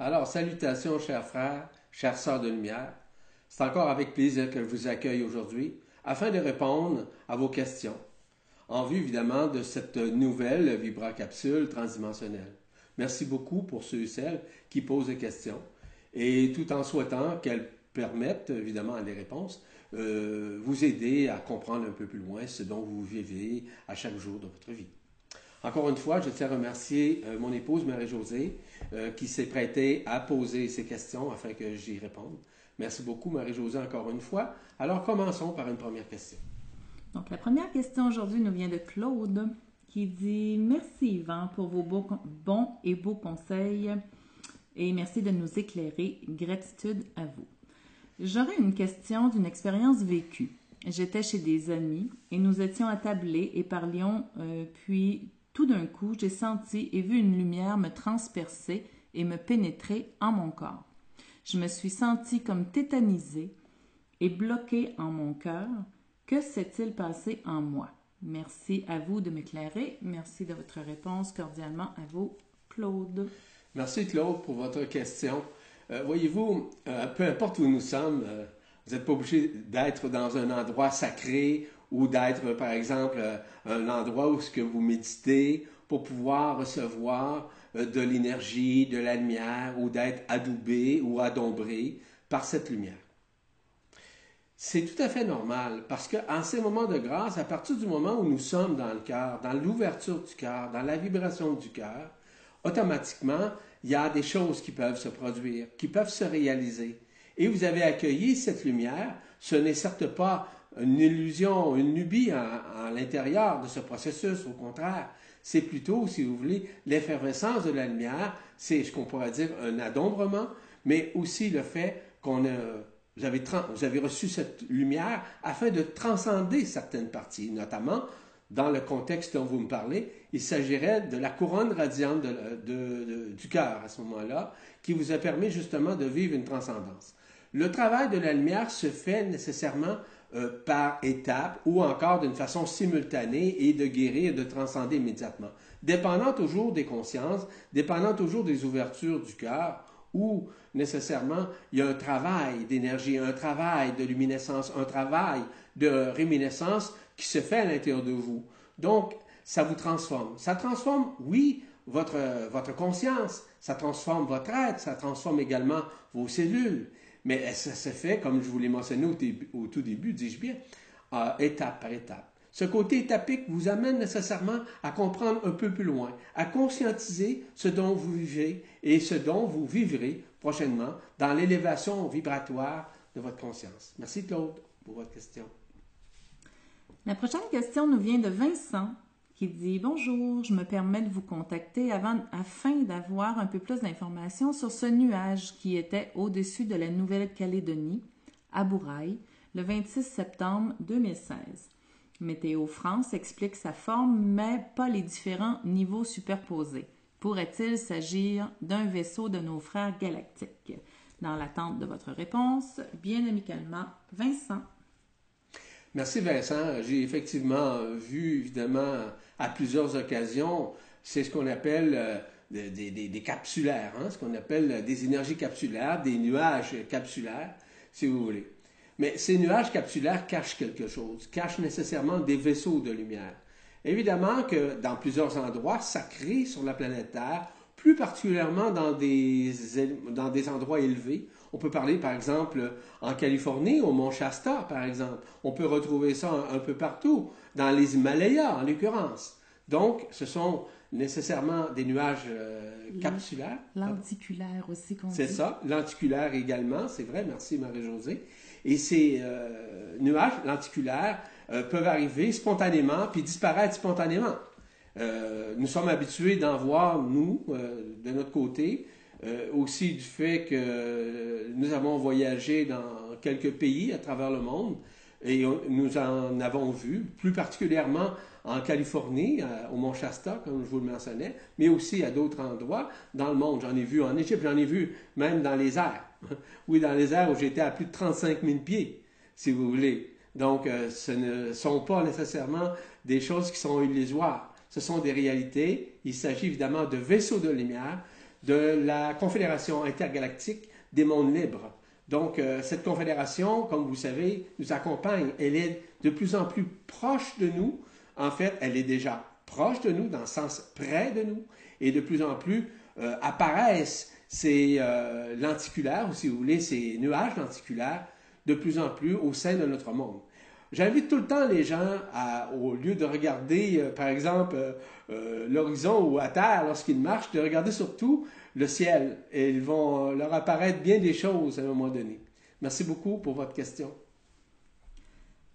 Alors, salutations, chers frères, chères sœurs de lumière. C'est encore avec plaisir que je vous accueille aujourd'hui afin de répondre à vos questions, en vue évidemment de cette nouvelle Vibracapsule transdimensionnelle. Merci beaucoup pour ceux et celles qui posent des questions, et tout en souhaitant qu'elles permettent évidemment à des réponses, vous aider à comprendre un peu plus loin ce dont vous vivez à chaque jour de votre vie. Encore une fois, je tiens à remercier mon épouse Marie-Josée qui s'est prêtée à poser ces questions afin que j'y réponde. Merci beaucoup Marie-Josée encore une fois. Alors commençons par une première question. Donc la première question aujourd'hui nous vient de Claude qui dit « Merci Yvan pour vos bons et beaux conseils et merci de nous éclairer. Gratitude à vous. J'aurais une question d'une expérience vécue. J'étais chez des amis et nous étions attablés et parlions, puis tout d'un coup, j'ai senti et vu une lumière me transpercer et me pénétrer en mon corps. Je me suis sentie comme tétanisée et bloquée en mon cœur. Que s'est-il passé en moi? Merci à vous de m'éclairer. Merci de votre réponse. Cordialement à vous, Claude. » Merci, Claude, pour votre question. Voyez-vous, peu importe où nous sommes, vous n'êtes pas obligé d'être dans un endroit sacré ou d'être, par exemple, un endroit où ce que vous méditez pour pouvoir recevoir de l'énergie, de la lumière ou d'être adoubé ou adombré par cette lumière. C'est tout à fait normal parce qu'en ces moments de grâce, à partir du moment où nous sommes dans le cœur, dans l'ouverture du cœur, dans la vibration du cœur, automatiquement, il y a des choses qui peuvent se produire, qui peuvent se réaliser. Et vous avez accueilli cette lumière, ce n'est certes pas une illusion, une nubie à l'intérieur de ce processus, au contraire, c'est plutôt, si vous voulez, l'effervescence de la lumière, c'est ce qu'on pourrait dire un adombrement, mais aussi le fait qu'on a, vous avez reçu cette lumière afin de transcender certaines parties, notamment dans le contexte dont vous me parlez, il s'agirait de la couronne radiante du cœur à ce moment-là, qui vous a permis justement de vivre une transcendance. Le travail de la lumière se fait nécessairement par étapes ou encore d'une façon simultanée et de guérir et de transcender immédiatement, dépendant toujours des consciences, dépendant toujours des ouvertures du cœur, où nécessairement il y a un travail d'énergie, un travail de luminescence, un travail de réminiscence qui se fait à l'intérieur de vous. Donc, ça vous transforme. Ça transforme, oui, votre conscience, ça transforme votre être, ça transforme également vos cellules. Mais ça se fait, comme je vous l'ai mentionné au tout début, dis-je bien, étape par étape. Ce côté étapique vous amène nécessairement à comprendre un peu plus loin, à conscientiser ce dont vous vivez et ce dont vous vivrez prochainement dans l'élévation vibratoire de votre conscience. Merci Claude pour votre question. La prochaine question nous vient de Vincent qui dit « Bonjour, je me permets de vous contacter afin d'avoir un peu plus d'informations sur ce nuage qui était au-dessus de la Nouvelle-Calédonie, à Bouraille, le 26 septembre 2016. Météo France explique sa forme, mais pas les différents niveaux superposés. Pourrait-il s'agir d'un vaisseau de nos frères galactiques? Dans l'attente de votre réponse, bien amicalement, Vincent. » Merci Vincent. J'ai effectivement vu, évidemment, à plusieurs occasions, c'est ce qu'on appelle des capsulaires, hein, ce qu'on appelle des énergies capsulaires, des nuages capsulaires, si vous voulez. Mais ces nuages capsulaires cachent quelque chose, cachent nécessairement des vaisseaux de lumière. Évidemment que dans plusieurs endroits sacrés sur la planète Terre, plus particulièrement dans des endroits élevés, on peut parler, par exemple, en Californie, au Mont Shasta, par exemple. On peut retrouver ça un peu partout, dans les Himalayas, en l'occurrence. Donc, ce sont nécessairement des nuages capsulaires. Lenticulaires aussi qu'on dit. C'est ça, lenticulaires également, c'est vrai, merci Marie-Josée. Et ces nuages lenticulaires peuvent arriver spontanément, puis disparaître spontanément. Nous sommes habitués d'en voir, nous, de notre côté, aussi du fait que nous avons voyagé dans quelques pays à travers le monde et nous en avons vu, plus particulièrement en Californie, au Mont Shasta, comme je vous le mentionnais, mais aussi à d'autres endroits dans le monde. J'en ai vu en Égypte, j'en ai vu même dans les airs. Oui, dans les airs où j'étais à plus de 35 000 pieds, si vous voulez. Donc, ce ne sont pas nécessairement des choses qui sont illusoires. Ce sont des réalités. Il s'agit évidemment de vaisseaux de lumière de la Confédération intergalactique des mondes libres. Donc, cette confédération, comme vous savez, nous accompagne. Elle est de plus en plus proche de nous. En fait, elle est déjà proche de nous, dans le sens près de nous, et de plus en plus apparaissent ces lenticulaires, ou si vous voulez, ces nuages lenticulaires, de plus en plus au sein de notre monde. J'invite tout le temps les gens, au lieu de regarder, par exemple, l'horizon ou à terre lorsqu'ils marchent, de regarder surtout le ciel. Et ils vont leur apparaître bien des choses à un moment donné. Merci beaucoup pour votre question.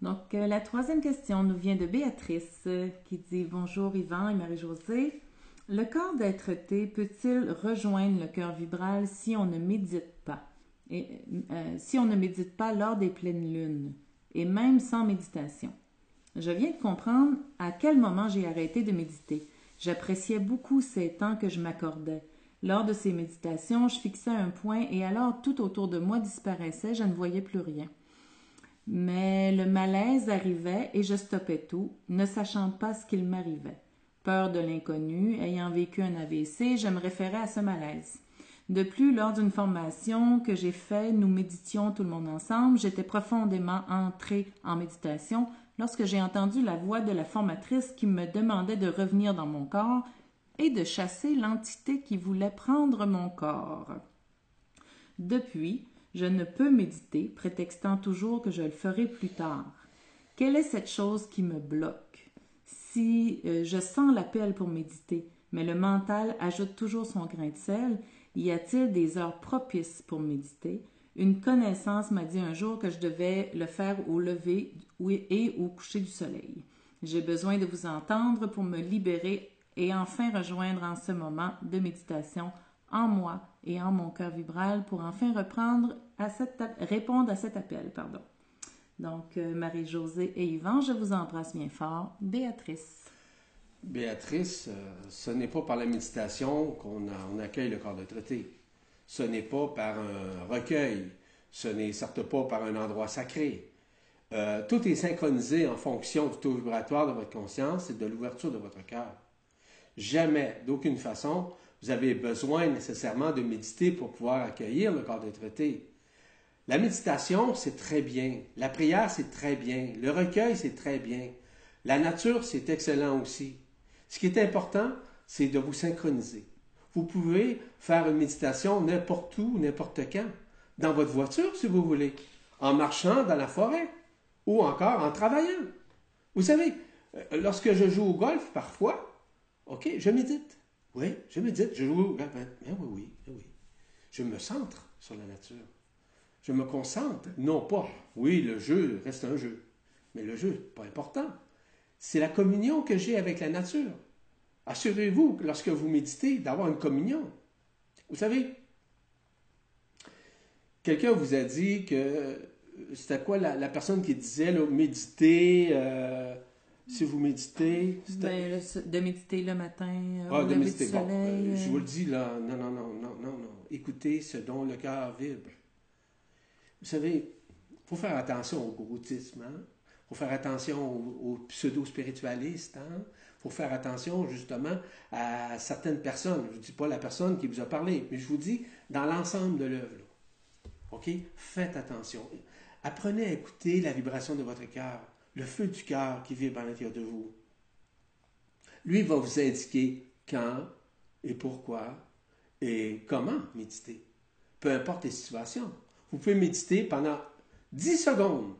Donc, la troisième question nous vient de Béatrice, qui dit « Bonjour Yvan et Marie-Josée. Le corps d'être-té peut-il rejoindre le cœur vibral si on ne médite pas, lors des pleines lunes, et même sans méditation? Je viens de comprendre à quel moment j'ai arrêté de méditer. J'appréciais beaucoup ces temps que je m'accordais. Lors de ces méditations, je fixais un point et alors tout autour de moi disparaissait, je ne voyais plus rien. Mais le malaise arrivait et je stoppais tout, ne sachant pas ce qu'il m'arrivait. Peur de l'inconnu, ayant vécu un AVC, je me référais à ce malaise. De plus, lors d'une formation que j'ai faite, nous méditions tout le monde ensemble, j'étais profondément entrée en méditation lorsque j'ai entendu la voix de la formatrice qui me demandait de revenir dans mon corps et de chasser l'entité qui voulait prendre mon corps. Depuis, je ne peux méditer, prétextant toujours que je le ferai plus tard. Quelle est cette chose qui me bloque? Si je sens l'appel pour méditer, mais le mental ajoute toujours son grain de sel, y a-t-il des heures propices pour méditer? Une connaissance m'a dit un jour que je devais le faire au lever et au coucher du soleil. J'ai besoin de vous entendre pour me libérer et enfin rejoindre en ce moment de méditation en moi et en mon cœur vibral pour enfin répondre à cet appel. » Donc, Marie-Josée et Yvan, je vous embrasse bien fort. Béatrice. Béatrice, ce n'est pas par la méditation qu'on accueille le corps de traité. Ce n'est pas par un recueil. Ce n'est certes pas par un endroit sacré. Tout est synchronisé en fonction du taux vibratoire de votre conscience et de l'ouverture de votre cœur. Jamais, d'aucune façon, vous avez besoin nécessairement de méditer pour pouvoir accueillir le corps de traité. La méditation, c'est très bien. La prière, c'est très bien. Le recueil, c'est très bien. La nature, c'est excellent aussi. Ce qui est important, c'est de vous synchroniser. Vous pouvez faire une méditation n'importe où, n'importe quand. Dans votre voiture, si vous voulez. En marchant dans la forêt. Ou encore en travaillant. Vous savez, lorsque je joue au golf, parfois, OK, je médite. Oui, je médite. Je joue au golf. Oui. Je me centre sur la nature. Je me concentre, non pas. Oui, le jeu reste un jeu, mais le jeu n'est pas important. C'est la communion que j'ai avec la nature. Assurez-vous, lorsque vous méditez, d'avoir une communion. Vous savez, quelqu'un vous a dit que, c'était quoi la personne qui disait, là, méditer, si vous méditez... Bien, de méditer le matin, au lever du soleil... je vous le dis, là, non. Écoutez ce dont le cœur vibre. Vous savez, il faut faire attention au groutisme, hein? Faut faire attention aux pseudo-spiritualistes, hein? Faut faire attention justement à certaines personnes. Je ne dis pas la personne qui vous a parlé, mais je vous dis dans l'ensemble de l'œuvre. OK? Faites attention. Apprenez à écouter la vibration de votre cœur, le feu du cœur qui vibre à l'intérieur de vous. Lui va vous indiquer quand et pourquoi et comment méditer, peu importe les situations. Vous pouvez méditer pendant 10 secondes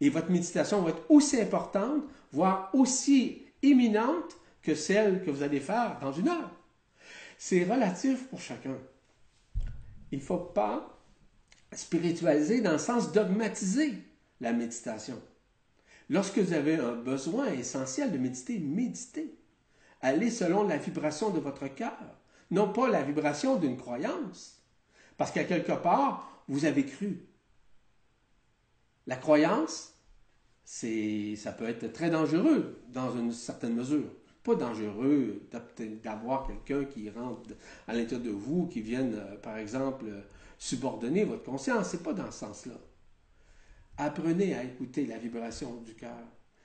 et votre méditation va être aussi importante, voire aussi imminente que celle que vous allez faire dans une heure. C'est relatif pour chacun. Il ne faut pas spiritualiser dans le sens dogmatiser la méditation. Lorsque vous avez un besoin essentiel de méditer, méditez. Allez selon la vibration de votre cœur, non pas la vibration d'une croyance. Parce qu'à quelque part, vous avez cru. La croyance, ça peut être très dangereux dans une certaine mesure. Pas dangereux d'avoir quelqu'un qui rentre à l'intérieur de vous, qui vienne, par exemple, subordonner votre conscience. C'est pas dans ce sens-là. Apprenez à écouter la vibration du cœur.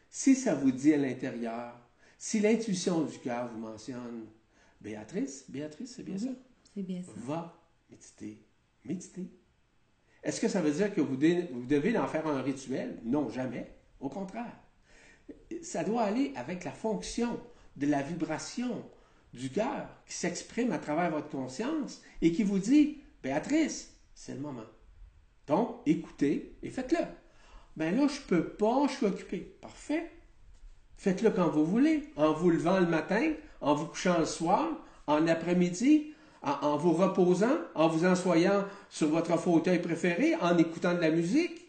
Si ça vous dit à l'intérieur, si l'intuition du cœur vous mentionne, Béatrice, c'est bien ça. C'est bien ça. Va méditer. Méditer. Est-ce que ça veut dire que vous devez en faire un rituel? Non, jamais. Au contraire. Ça doit aller avec la fonction de la vibration du cœur qui s'exprime à travers votre conscience et qui vous dit, Béatrice, c'est le moment. Donc, écoutez et faites-le. Ben là, je ne peux pas, je suis occupé. Parfait. Faites-le quand vous voulez, en vous levant le matin, en vous couchant le soir, en après-midi, en vous reposant, en vous asseyant sur votre fauteuil préféré, en écoutant de la musique,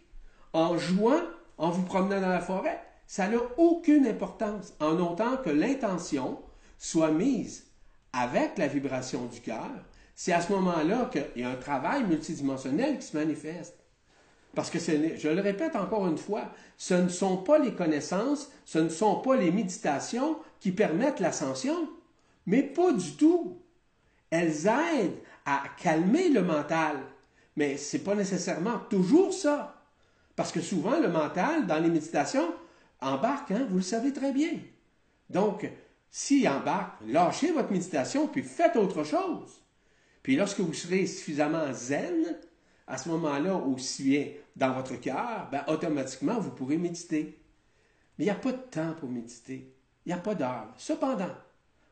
en jouant, en vous promenant dans la forêt. Ça n'a aucune importance en autant que l'intention soit mise avec la vibration du cœur. C'est à ce moment-là qu'il y a un travail multidimensionnel qui se manifeste. Parce que, je le répète encore une fois, ce ne sont pas les connaissances, ce ne sont pas les méditations qui permettent l'ascension, mais pas du tout. Elles aident à calmer le mental, mais ce n'est pas nécessairement toujours ça. Parce que souvent, le mental, dans les méditations, embarque, hein, vous le savez très bien. Donc, s'il embarque, lâchez votre méditation, puis faites autre chose. Puis lorsque vous serez suffisamment zen, à ce moment-là, aussi bien dans votre cœur, ben, automatiquement, vous pourrez méditer. Mais il n'y a pas de temps pour méditer. Il n'y a pas d'heure. Cependant,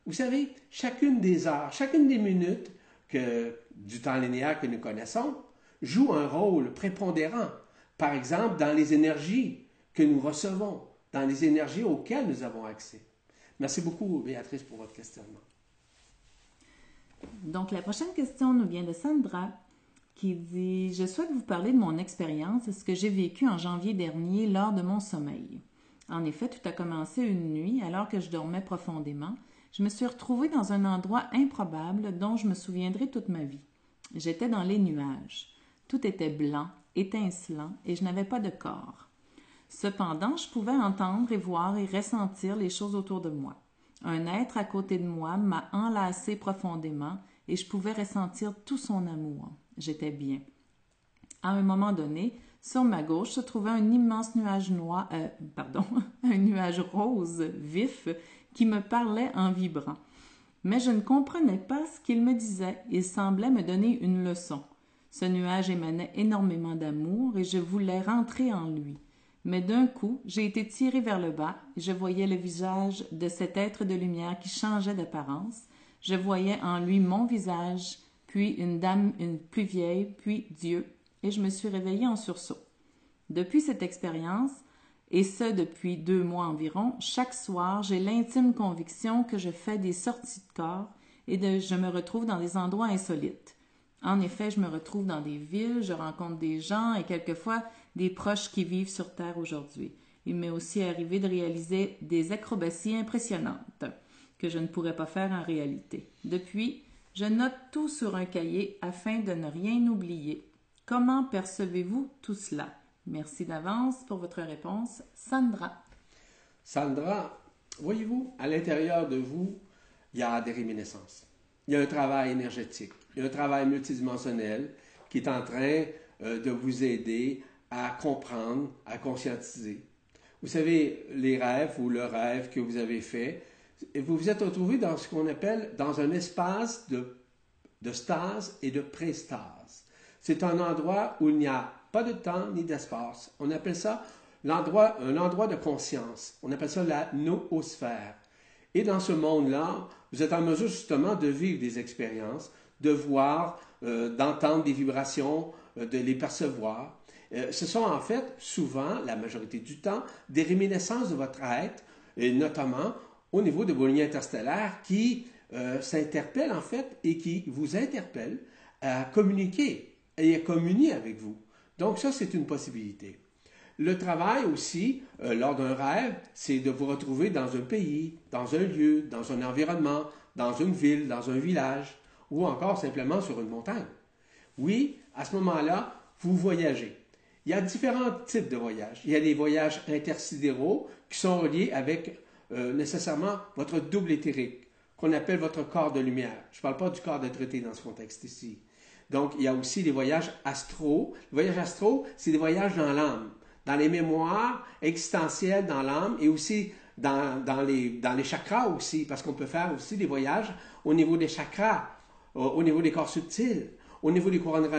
vous savez, chacune des heures, chacune des minutes du temps linéaire que nous connaissons joue un rôle prépondérant. Par exemple, dans les énergies que nous recevons, dans les énergies auxquelles nous avons accès. Merci beaucoup, Béatrice, pour votre questionnement. Donc, la prochaine question nous vient de Sandra, qui dit « Je souhaite vous parler de mon expérience et ce que j'ai vécu en janvier dernier lors de mon sommeil. En effet, tout a commencé une nuit, alors que je dormais profondément. Je me suis retrouvée dans un endroit improbable dont je me souviendrai toute ma vie. J'étais dans les nuages. Tout était blanc, étincelant et je n'avais pas de corps. Cependant, je pouvais entendre et voir et ressentir les choses autour de moi. Un être à côté de moi m'a enlacée profondément et je pouvais ressentir tout son amour. J'étais bien. À un moment donné, sur ma gauche se trouvait un immense nuage noir, un nuage rose vif qui me parlait en vibrant. Mais je ne comprenais pas ce qu'il me disait. Il semblait me donner une leçon. Ce nuage émanait énormément d'amour et je voulais rentrer en lui. Mais d'un coup, j'ai été tirée vers le bas et je voyais le visage de cet être de lumière qui changeait d'apparence. Je voyais en lui mon visage, puis une dame plus vieille, puis Dieu, et je me suis réveillée en sursaut. Depuis cette expérience, et ce depuis 2 mois environ, chaque soir, j'ai l'intime conviction que je fais des sorties de corps et je me retrouve dans des endroits insolites. En effet, je me retrouve dans des villes, je rencontre des gens et quelquefois des proches qui vivent sur Terre aujourd'hui. Il m'est aussi arrivé de réaliser des acrobaties impressionnantes que je ne pourrais pas faire en réalité. Depuis, je note tout sur un cahier afin de ne rien oublier. Comment percevez-vous tout cela? Merci d'avance pour votre réponse, Sandra. Sandra, voyez-vous, à l'intérieur de vous, il y a des réminiscences. Il y a un travail énergétique, il y a un travail multidimensionnel qui est en train de vous aider à comprendre, à conscientiser. Vous savez, les rêves ou le rêve que vous avez fait, et vous vous êtes retrouvé dans ce qu'on appelle dans un espace de stase et de pré-stase. C'est un endroit où il n'y a pas de temps ni d'espace. On appelle ça un endroit de conscience. On appelle ça la noosphère. Et dans ce monde-là, vous êtes en mesure justement de vivre des expériences, de voir, d'entendre des vibrations, de les percevoir. Ce sont en fait souvent, la majorité du temps, des réminiscences de votre être, et notamment au niveau de vos lignes interstellaires qui s'interpellent en fait et qui vous interpellent à communiquer et à communier avec vous. Donc ça, c'est une possibilité. Le travail aussi, lors d'un rêve, c'est de vous retrouver dans un pays, dans un lieu, dans un environnement, dans une ville, dans un village ou encore simplement sur une montagne. Oui, à ce moment-là, vous voyagez. Il y a différents types de voyages. Il y a des voyages intersidéraux qui sont reliés avec nécessairement votre double éthérique, qu'on appelle votre corps de lumière. Je ne parle pas du corps de traité dans ce contexte ici. Donc, il y a aussi les voyages astraux. Les voyages astraux, c'est des voyages dans l'âme, dans les mémoires existentielles dans l'âme et aussi dans les chakras aussi, parce qu'on peut faire aussi des voyages au niveau des chakras, au niveau des corps subtils, au niveau des couronnes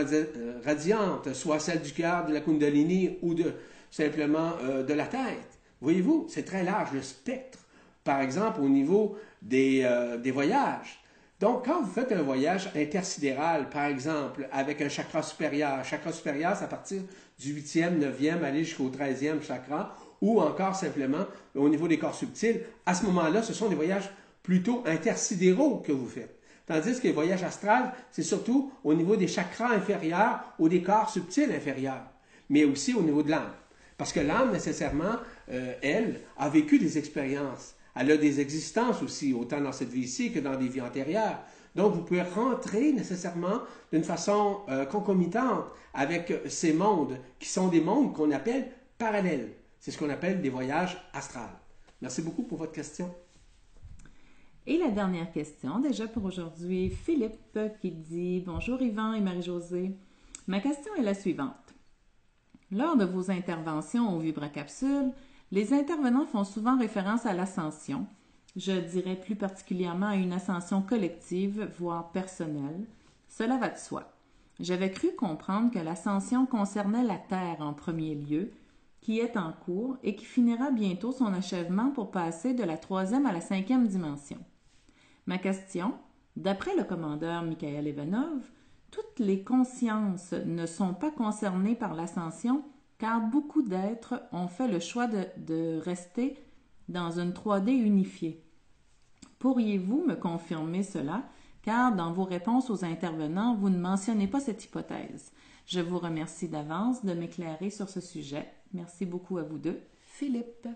radiantes, soit celle du cœur, de la Kundalini ou de, simplement de la tête. Voyez-vous, c'est très large le spectre, par exemple au niveau des voyages. Donc, quand vous faites un voyage intersidéral, par exemple, avec un chakra supérieur, c'est à partir du 8e, 9e, aller jusqu'au 13e chakra, ou encore simplement au niveau des corps subtils, à ce moment-là, ce sont des voyages plutôt intersidéraux que vous faites. Tandis que les voyages astrales, c'est surtout au niveau des chakras inférieurs ou des corps subtils inférieurs, mais aussi au niveau de l'âme. Parce que l'âme, nécessairement, elle, a vécu des expériences. Elle a des existences aussi, autant dans cette vie-ci que dans des vies antérieures. Donc, vous pouvez rentrer nécessairement d'une façon concomitante avec ces mondes, qui sont des mondes qu'on appelle parallèles. C'est ce qu'on appelle des voyages astrales. Merci beaucoup pour votre question. Et la dernière question, déjà pour aujourd'hui, Philippe qui dit « Bonjour Yvan et Marie-Josée. Ma question est la suivante. Lors de vos interventions au Vibracapsule, les intervenants font souvent référence à l'ascension, je dirais plus particulièrement à une ascension collective, voire personnelle. Cela va de soi. J'avais cru comprendre que l'ascension concernait la Terre en premier lieu, qui est en cours et qui finira bientôt son achèvement pour passer de la 3e à la 5e dimension. Ma question, d'après le commandeur Mikhaël Aïvanhov, toutes les consciences ne sont pas concernées par l'ascension, car beaucoup d'êtres ont fait le choix de rester dans une 3D unifiée. Pourriez-vous me confirmer cela, car dans vos réponses aux intervenants, vous ne mentionnez pas cette hypothèse. Je vous remercie d'avance de m'éclairer sur ce sujet. Merci beaucoup à vous deux. Philippe.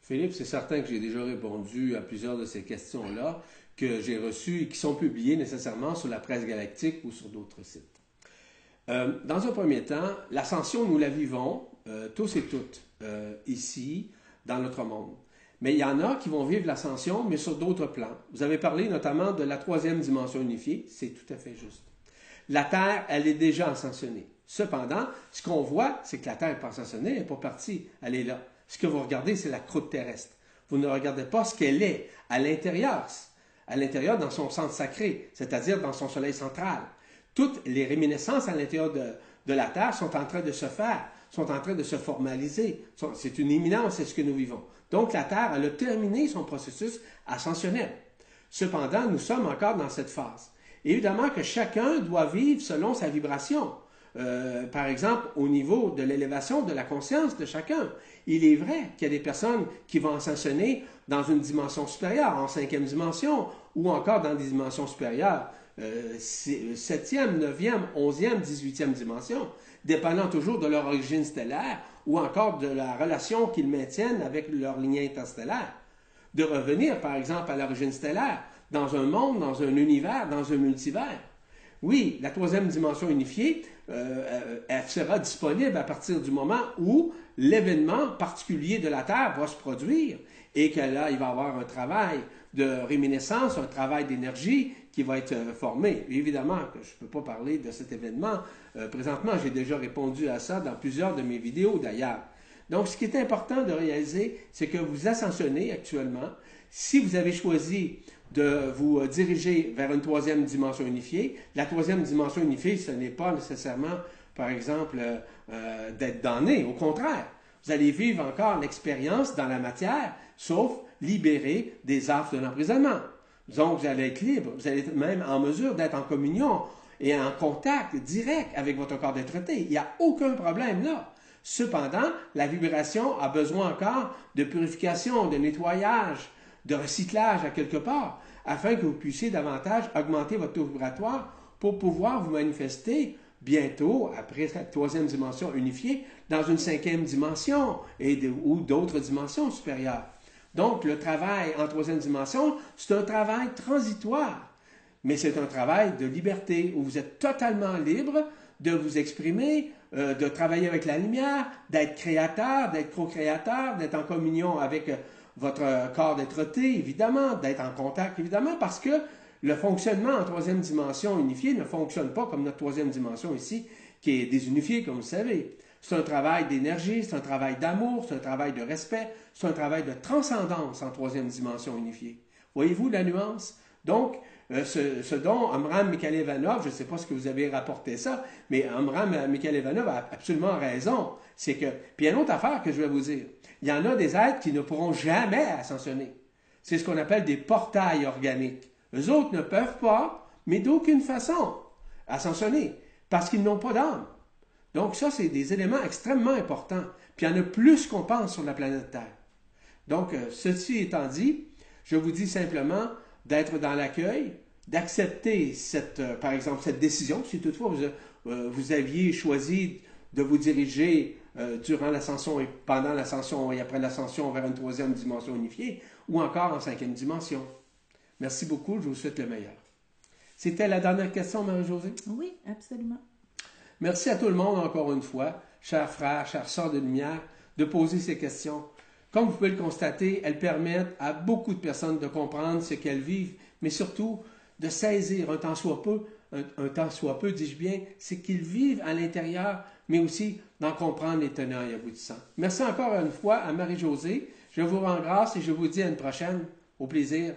Philippe, c'est certain que j'ai déjà répondu à plusieurs de ces questions-là que j'ai reçues et qui sont publiées nécessairement sur la presse galactique ou sur d'autres sites. Dans un premier temps, l'ascension, nous la vivons tous et toutes ici, dans notre monde. Mais il y en a qui vont vivre l'ascension, mais sur d'autres plans. Vous avez parlé notamment de la 3e dimension unifiée, c'est tout à fait juste. La Terre, elle est déjà ascensionnée. Cependant, ce qu'on voit, c'est que la Terre n'est pas ascensionnée, elle n'est pas partie, elle est là. Ce que vous regardez, c'est la croûte terrestre. Vous ne regardez pas ce qu'elle est à l'intérieur dans son centre sacré, c'est-à-dire dans son soleil central. Toutes les réminiscences à l'intérieur de la Terre sont en train de se faire, sont en train de se formaliser. C'est une imminence, c'est ce que nous vivons. Donc la Terre, elle a terminé son processus ascensionnel. Cependant, nous sommes encore dans cette phase. Et évidemment que chacun doit vivre selon sa vibration. Par exemple, au niveau de l'élévation de la conscience de chacun, il est vrai qu'il y a des personnes qui vont ascensionner dans une dimension supérieure, en 5e dimension, ou encore dans des dimensions supérieures. 7e, 9e, 11e, 18e dimension, dépendant toujours de leur origine stellaire ou encore de la relation qu'ils maintiennent avec leur lignée interstellaire. De revenir, par exemple, à l'origine stellaire, dans un monde, dans un univers, dans un multivers. Oui, la 3e dimension unifiée, elle sera disponible à partir du moment où l'événement particulier de la Terre va se produire et que là, il va y avoir un travail de réminiscence, un travail d'énergie qui va être formé. Évidemment que je ne peux pas parler de cet événement présentement, j'ai déjà répondu à ça dans plusieurs de mes vidéos d'ailleurs. Donc, ce qui est important de réaliser, c'est que vous ascensionnez actuellement. Si vous avez choisi de vous diriger vers une 3e dimension unifiée, la 3e dimension unifiée, ce n'est pas nécessairement, par exemple, d'être damné. Au contraire, vous allez vivre encore l'expérience dans la matière, sauf libéré des affres de l'emprisonnement. Donc, vous allez être libre, vous allez être même en mesure d'être en communion et en contact direct avec votre corps d'être-té. Il n'y a aucun problème là. Cependant, la vibration a besoin encore de purification, de nettoyage, de recyclage à quelque part, afin que vous puissiez davantage augmenter votre taux vibratoire pour pouvoir vous manifester bientôt, après cette 3e dimension unifiée, dans une 5e dimension ou d'autres dimensions supérieures. Donc, le travail en 3e dimension, c'est un travail transitoire, mais c'est un travail de liberté, où vous êtes totalement libre de vous exprimer, de travailler avec la lumière, d'être créateur, d'être co-créateur, d'être en communion avec votre corps d'être-té, évidemment, d'être en contact, évidemment, parce que le fonctionnement en 3e dimension unifiée ne fonctionne pas comme notre 3e dimension ici, qui est désunifiée, comme vous savez. C'est un travail d'énergie, c'est un travail d'amour, c'est un travail de respect, c'est un travail de transcendance en 3e dimension unifiée. Voyez-vous la nuance? Donc, ce dont Omraam Mikhaël Aïvanhov, je ne sais pas ce que vous avez rapporté ça, mais Omraam Mikhaël Aïvanhov a absolument raison. C'est que, puis il y a une autre affaire que je vais vous dire. Il y en a des êtres qui ne pourront jamais ascensionner. C'est ce qu'on appelle des portails organiques. Eux autres ne peuvent pas, mais d'aucune façon, ascensionner, parce qu'ils n'ont pas d'âme. Donc ça, c'est des éléments extrêmement importants. Puis il y en a plus qu'on pense sur la planète Terre. Donc, ceci étant dit, je vous dis simplement d'être dans l'accueil, d'accepter par exemple, cette décision. Si toutefois vous aviez choisi de vous diriger durant l'ascension et pendant l'ascension et après l'ascension vers une troisième dimension unifiée ou encore en cinquième dimension. Merci beaucoup, je vous souhaite le meilleur. C'était la dernière question, Marie-Josée? Oui, absolument. Merci à tout le monde encore une fois, chers frères, chères sœurs de lumière, de poser ces questions. Comme vous pouvez le constater, elles permettent à beaucoup de personnes de comprendre ce qu'elles vivent, mais surtout de saisir un tant soit peu, dis-je bien, c'est qu'ils vivent à l'intérieur, mais aussi d'en comprendre les tenants et aboutissants. Merci encore une fois à Marie-Josée. Je vous rends grâce et je vous dis à une prochaine. Au plaisir.